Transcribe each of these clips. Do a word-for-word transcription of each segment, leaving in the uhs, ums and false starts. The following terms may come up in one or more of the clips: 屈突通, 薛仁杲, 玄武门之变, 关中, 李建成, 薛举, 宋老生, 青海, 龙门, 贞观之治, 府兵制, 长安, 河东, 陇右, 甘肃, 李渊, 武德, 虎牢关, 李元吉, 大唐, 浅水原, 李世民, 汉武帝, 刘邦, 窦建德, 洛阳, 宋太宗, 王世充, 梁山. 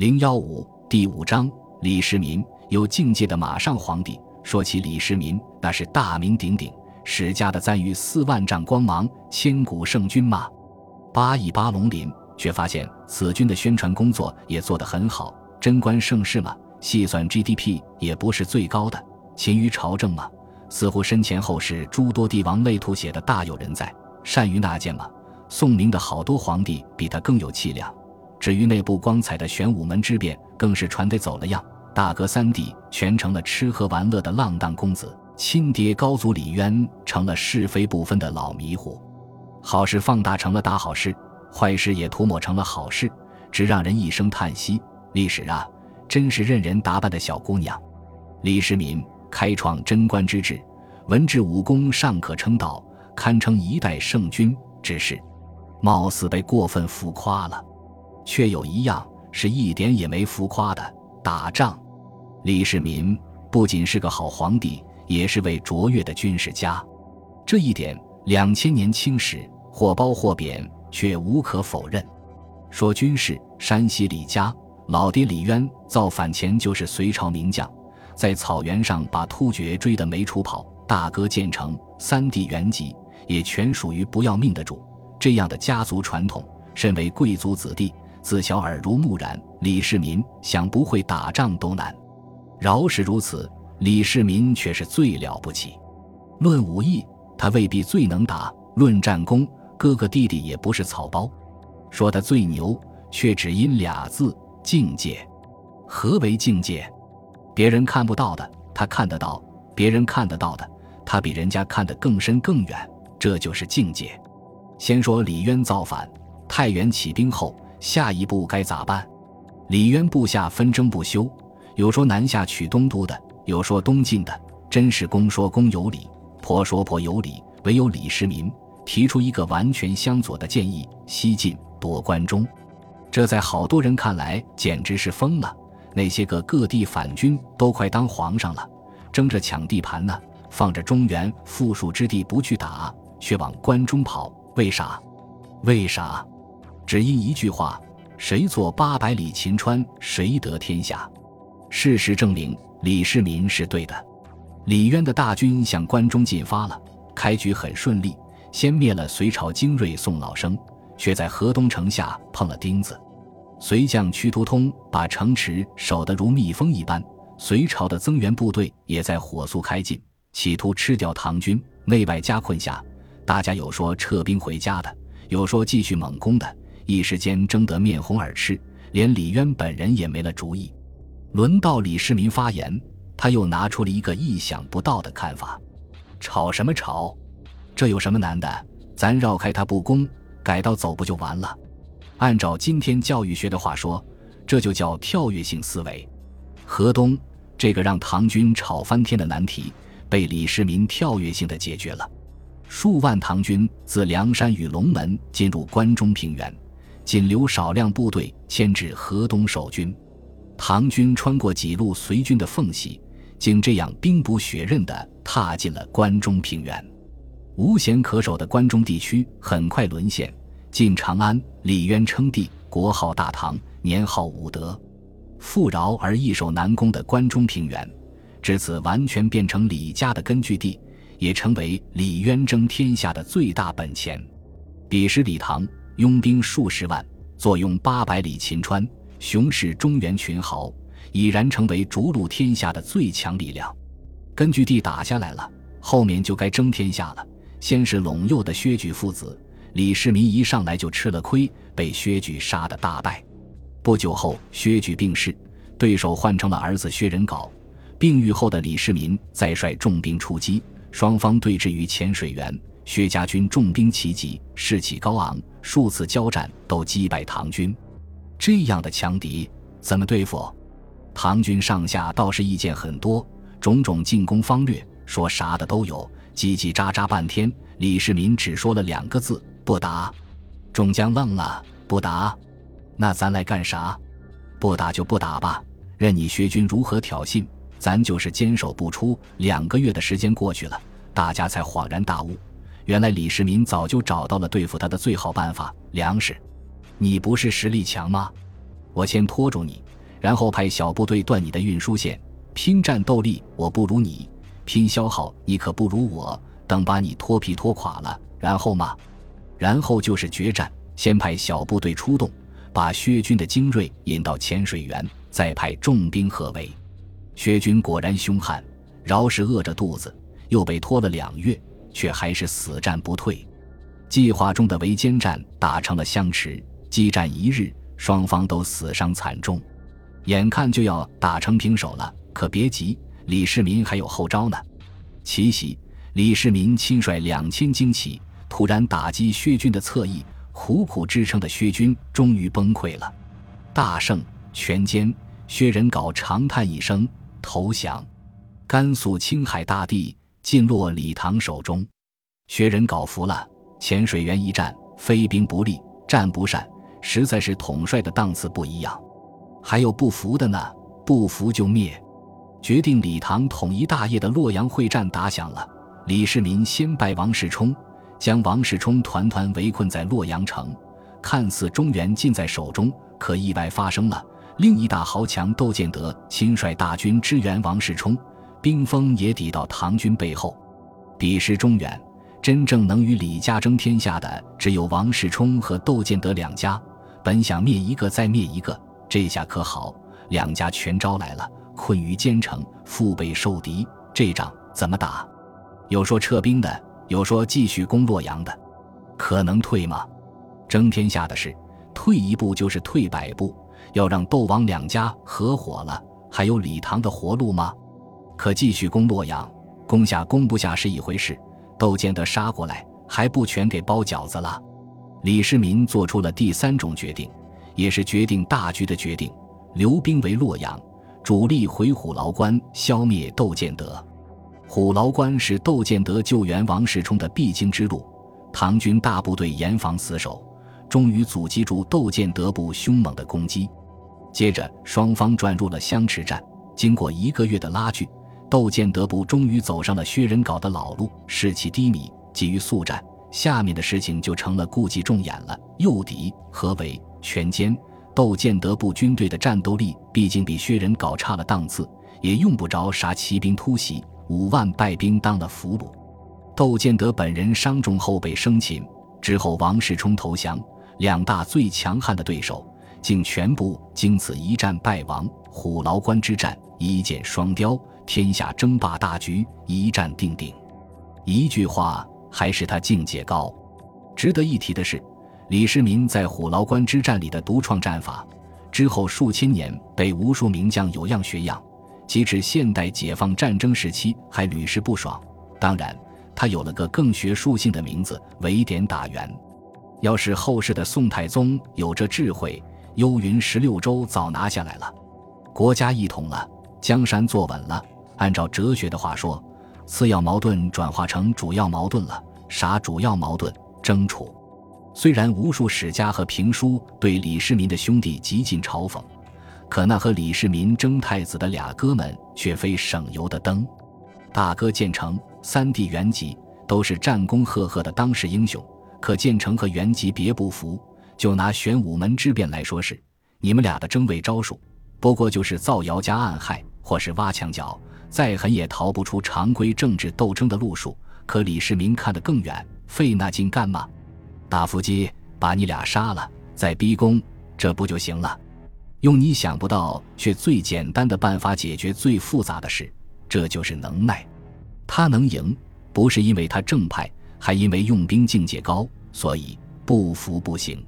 零一五第五章李世民，有境界的马上皇帝。说起李世民，那是大名鼎鼎，史家的赞誉四万丈光芒，千古圣君嘛。八一八龙鳞，却发现此君的宣传工作也做得很好，贞观盛世嘛，细算 G D P 也不是最高的，勤于朝政嘛，似乎身前后世诸多帝王类图写的大有人在，善于纳谏嘛，宋明的好多皇帝比他更有气量。至于内部光彩的玄武门之变，更是传得走了样，大格三帝全成了吃喝玩乐的浪荡公子，亲爹高祖李渊成了是非不分的老迷糊，好事放大成了大好事，坏事也涂抹成了好事，只让人一声叹息，历史啊，真是任人打扮的小姑娘。李世民开创贞观之治，文治武功尚可称道，堪称一代圣君，只是貌似被过分浮夸了。却有一样是一点也没浮夸的，打仗。李世民不仅是个好皇帝，也是位卓越的军事家，这一点两千年清史或褒或贬却无可否认。说军事，山西李家老爹李渊造反前就是隋朝名将，在草原上把突厥追得没处跑，大哥建成、三帝原籍也全属于不要命的主，这样的家族传统，身为贵族子弟，自小耳濡目染，李世民想不会打仗都难。饶是如此，李世民却是最了不起。论武艺，他未必最能打；论战功，哥哥弟弟也不是草包。说他最牛，却只因俩字：境界。何为境界？别人看不到的，他看得到；别人看得到的，他比人家看得更深更远，这就是境界。先说李渊造反，太原起兵后，下一步该咋办？李渊部下纷争不休，有说南下取东都的，有说东进的，真是公说公有理，婆说婆有理。唯有李世民提出一个完全相左的建议：西进，夺关中。这在好多人看来简直是疯了，那些个各地反军都快当皇上了，争着抢地盘呢，放着中原富庶之地不去打，却往关中跑，为啥？为啥？只因一句话：谁做八百里秦川，谁得天下。事实证明，李世民是对的。李渊的大军向关中进发了，开局很顺利，先灭了隋朝精锐宋老生，却在河东城下碰了钉子。隋将屈突通把城池守得如蜜蜂一般，隋朝的增援部队也在火速开进，企图吃掉唐军。内外夹困下，大家有说撤兵回家的，有说继续猛攻的，一时间争得面红耳赤，连李渊本人也没了主意。轮到李世民发言，他又拿出了一个意想不到的看法：吵什么吵？这有什么难的？咱绕开他不攻，改道走不就完了？按照今天教育学的话说，这就叫跳跃性思维。河东这个让唐军吵翻天的难题，被李世民跳跃性的解决了。数万唐军自梁山与龙门进入关中平原，仅留少量部队牵制河东守军，唐军穿过几路隋军的缝隙，竟这样兵不血刃地踏进了关中平原。无险可守的关中地区很快沦陷。进长安，李渊称帝，国号大唐，年号武德，富饶而易守难攻的关中平原，至此完全变成李家的根据地，也成为李渊争天下的最大本钱。彼时李唐拥兵数十万，坐拥八百里秦川，雄视中原群豪，已然成为逐鹿天下的最强力量。根据地打下来了，后面就该争天下了。先是陇右的薛举父子，李世民一上来就吃了亏，被薛举杀得大败。不久后，薛举病逝，对手换成了儿子薛仁杲。病愈后的李世民再率重兵出击，双方对峙于浅水原。薛家军重兵齐集，士气高昂，数次交战都击败唐军。这样的强敌怎么对付？唐军上下倒是意见很多，种种进攻方略说啥的都有，叽叽喳喳半天，李世民只说了两个字：不打。众将愣了，不打？那咱来干啥？不打就不打吧，任你薛军如何挑衅，咱就是坚守不出。两个月的时间过去了，大家才恍然大悟，原来李世民早就找到了对付他的最好办法——粮食。你不是实力强吗？我先拖住你，然后派小部队断你的运输线，拼战斗力我不如你，拼消耗你可不如我，等把你脱皮脱垮了，然后嘛，然后就是决战，先派小部队出动，把薛军的精锐引到浅水原，再派重兵合围。薛军果然凶悍，饶是饿着肚子，又被拖了两月，却还是死战不退。计划中的围歼战打成了相持，激战一日，双方都死伤惨重，眼看就要打成平手了。可别急，李世民还有后招呢。奇袭，李世民亲率两千精骑，突然打击薛军的侧翼，苦苦支撑的薛军终于崩溃了。大胜，全歼。薛仁杲长叹一声，投降。甘肃青海大地尽落李唐手中。薛仁杲服了。浅水原一战，非兵不力，战不善，实在是统帅的档次不一样。还有不服的呢，不服就灭。决定李唐统一大业的洛阳会战打响了。李世民先拜王世充，将王世充团团围困在洛阳城，看似中原尽在手中，可意外发生了。另一大豪强窦建德亲率大军支援王世充，兵锋也抵到唐军背后。彼时中原真正能与李家争天下的只有王世充和窦建德两家，本想灭一个再灭一个，这下可好，两家全招来了，困于坚城，腹背受敌，这仗怎么打？有说撤兵的，有说继续攻洛阳的，可能退吗？争天下的事，退一步就是退百步，要让窦王两家合伙了，还有李唐的活路吗？可继续攻洛阳，攻下攻不下是一回事，窦建德杀过来还不全给包饺子了。李世民做出了第三种决定，也是决定大局的决定，留兵围洛阳，主力回虎牢关消灭窦建德。虎牢关是窦建德救援王世充的必经之路，唐军大部队严防死守，终于阻击住窦建德部凶猛的攻击。接着双方转入了相持战，经过一个月的拉锯，窦建德部终于走上了薛仁杲的老路，士气低迷，急于速战，下面的事情就成了顾忌重眼了，诱敌、合围、全歼。窦建德部军队的战斗力毕竟比薛仁杲差了档次，也用不着啥骑兵突袭，五万败兵当了俘虏。窦建德本人伤重后被生擒，之后王世充投降，两大最强悍的对手竟全部经此一战败亡。虎牢关之战一箭双雕，天下争霸大局一战定鼎。一句话，还是他境界高。值得一提的是，李世民在虎牢关之战里的独创战法，之后数千年被无数名将有样学样，即至现代解放战争时期还屡试不爽。当然他有了个更学术性的名字，围点打援。要是后世的宋太宗有这智慧，幽云十六州早拿下来了，国家一统了，江山坐稳了。按照哲学的话说，次要矛盾转化成主要矛盾了。啥主要矛盾？争储。虽然无数史家和评书对李世民的兄弟极尽嘲讽，可那和李世民争太子的俩哥们却非省油的灯。大哥建成、三弟元吉都是战功赫赫的当世英雄，可建成和元吉别不服，就拿玄武门之变来说，是你们俩的争位招数不过就是造谣加暗害，或是挖墙脚，再狠也逃不出常规政治斗争的路数。可李世民看得更远，费那劲干嘛？打伏击，把你俩杀了，再逼宫，这不就行了？用你想不到却最简单的办法解决最复杂的事，这就是能耐。他能赢，不是因为他正派，还因为用兵境界高，所以不服不行。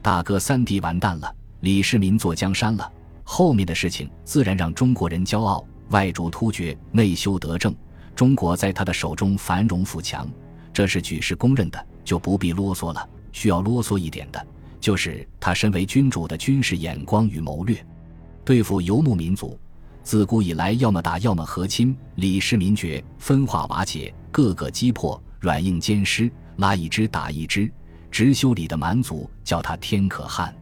大哥三弟完蛋了，李世民坐江山了，后面的事情自然让中国人骄傲，外逐突厥，内修德政，中国在他的手中繁荣富强，这是举世公认的，就不必啰嗦了。需要啰嗦一点的就是他身为君主的军事眼光与谋略。对付游牧民族，自古以来要么打要么和亲，李世民决分化瓦解，各个击破，软硬兼施，拉一支打一支。直修理的蛮族叫他天可汗，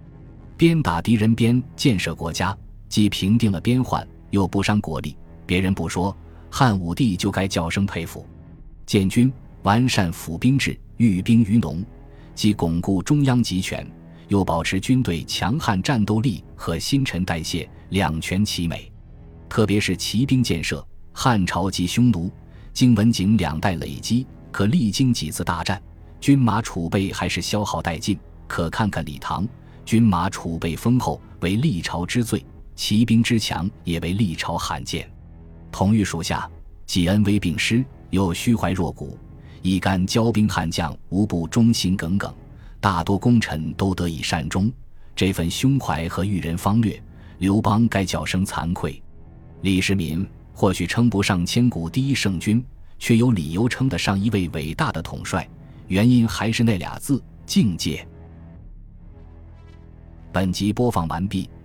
边打敌人边建设国家，既平定了边患，又不伤国力，别人不说，汉武帝就该叫声佩服。建军完善府兵制，寓兵于农，既巩固中央集权，又保持军队强悍战斗力和新陈代谢，两全其美。特别是骑兵建设，汉朝及匈奴、经文景两代累积，可历经几次大战，军马储备还是消耗殆尽。可看看李唐，军马储备丰厚为历朝之最，骑兵之强也为历朝罕见。同御属下，既恩威并施，又虚怀若谷，一干骄兵悍将无不忠心耿耿，大多功臣都得以善终。这份胸怀和驭人方略，刘邦该叫声惭愧。李世民或许称不上千古第一圣君，却有理由称得上一位伟大的统帅，原因还是那俩字：境界。本集播放完毕，